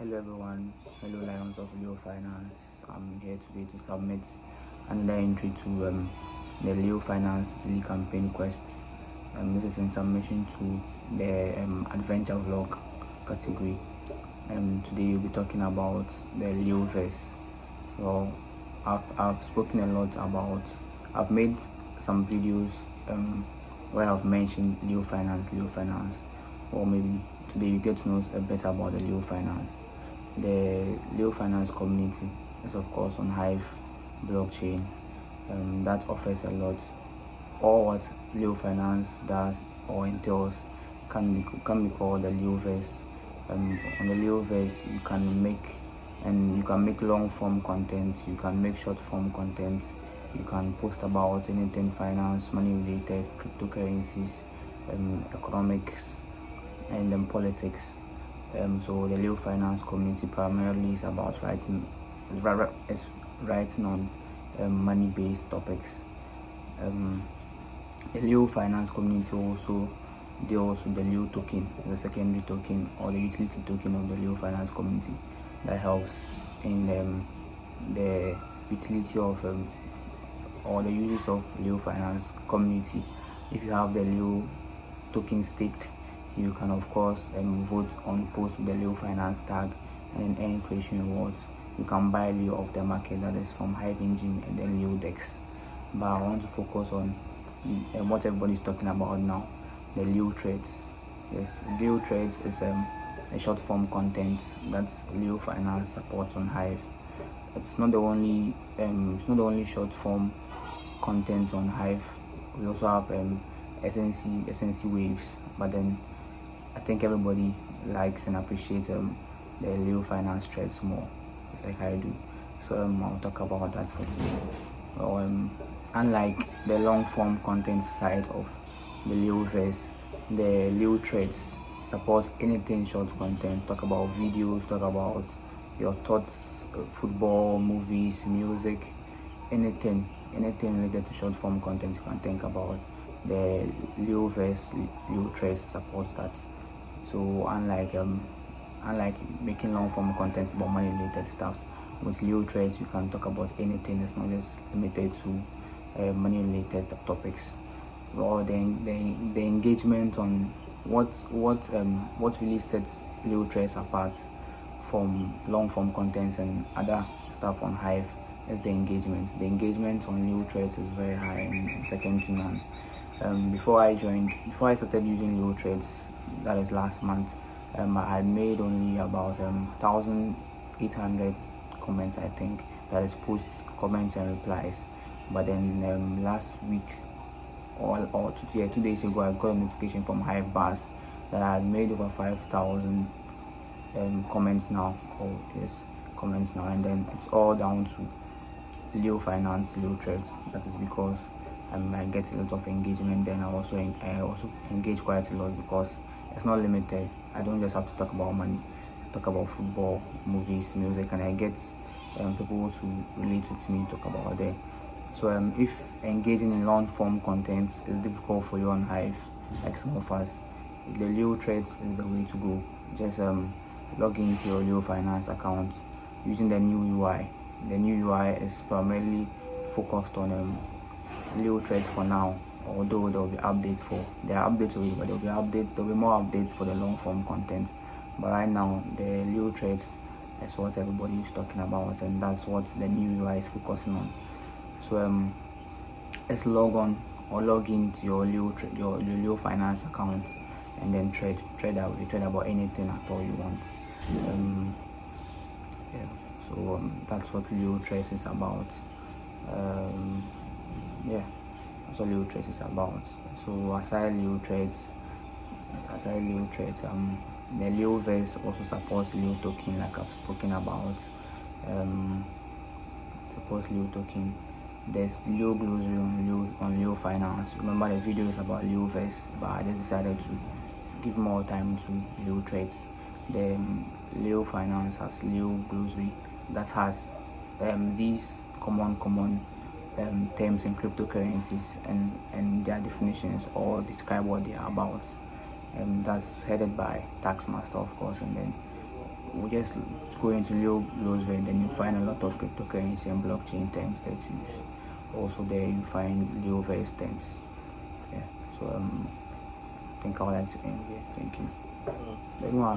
Hello everyone, hello Lions of Leo Finance. I'm here today to submit another entry to the Leo Finance Silly Campaign Quest. This is in submission to the Adventure Vlog category. Today we'll be talking about the Leoverse. So I've spoken a lot about, I've made some videos where I've mentioned Leo Finance, or maybe today you get to know a bit about the Leo Finance. The Leo Finance community is of course on Hive blockchain, and that offers a lot. All what Leo Finance does or entails can be called the Leoverse. On the Leoverse, you can make long form content, you can make short form content, you can post about anything finance, money related, cryptocurrencies, economics, and then politics. So the Leo Finance community primarily is about writing on money-based topics. The Leo Finance community also deals with the Leo token, the secondary token or the utility token of the Leo Finance community, that helps in the utility of or the uses of Leo Finance community. If you have the Leo token staked, you can of course vote on post with the Leo Finance tag and earn creation rewards. You can buy Leo off the market, that is from Hive Engine and then LeoDex. But I want to focus on what everybody's talking about now, the Leothreads. Yes, Leothreads is a short form content that Leo Finance supports on Hive. It's not the only short form content on Hive. We also have SNC waves, but then I think everybody likes and appreciates the Leo Finance threads more, just like I do. So I'll talk about that for today. Well, unlike the long form content side of the Leoverse, the Leothreads supports anything short content. Talk about videos, talk about your thoughts, football, movies, music, anything related to short form content you can think about. The Leoverse, Leothreads supports that. So unlike making long form content about money related stuff, with Leothreads you can talk about anything. It's not just limited to money related topics. Or the engagement on what really sets Leothreads apart from long form contents and other stuff on Hive is the engagement. The engagement on Leothreads is very high and second to none. Before I started using Leothreads, that is last month, I had made only about 1,800 comments, I think, that is posts, comments and replies. But then last week or 2 days ago, I got a notification from Hive Bars that I had made over 5,000 comments now. Oh yes, comments now. And then it's all down to Leo Finance, Leothreads. That is because I get a lot of engagement. Then I also engage quite a lot because it's not limited. I don't just have to talk about money. I talk about football, movies, music, and I get people to relate with me, talk about that. So if engaging in long form content is difficult for you on Hive, like some of us, the Leothreads is the way to go. Just log into your Leo Finance account using the new UI. The new UI is primarily focused on Leothreads for now, although there will be more updates for the long form content. But right now, the Leothreads is what everybody is talking about, and that's what the new UI is focusing on. So let's log in to your Leo Finance account and then trade about anything at all you want. That's what Leothreads is about. That's what Leothreads is about. So aside Leothreads, the Leoverse also supports Leo token, like I've spoken about. Supports Leo token. There's Leoglossary on Leo Finance. Remember the videos about Leoverse, but I just decided to give more time to Leothreads. Then Leo Finance has Leoglossary that has these common terms in cryptocurrencies and their definitions, or describe what they are about. And that's headed by Taxmaster, of course, and then we just go into Leoverse and you find a lot of cryptocurrency and blockchain terms that use. Also there you find Leoverse terms. Yeah. So I think I would like to end here. Thank you.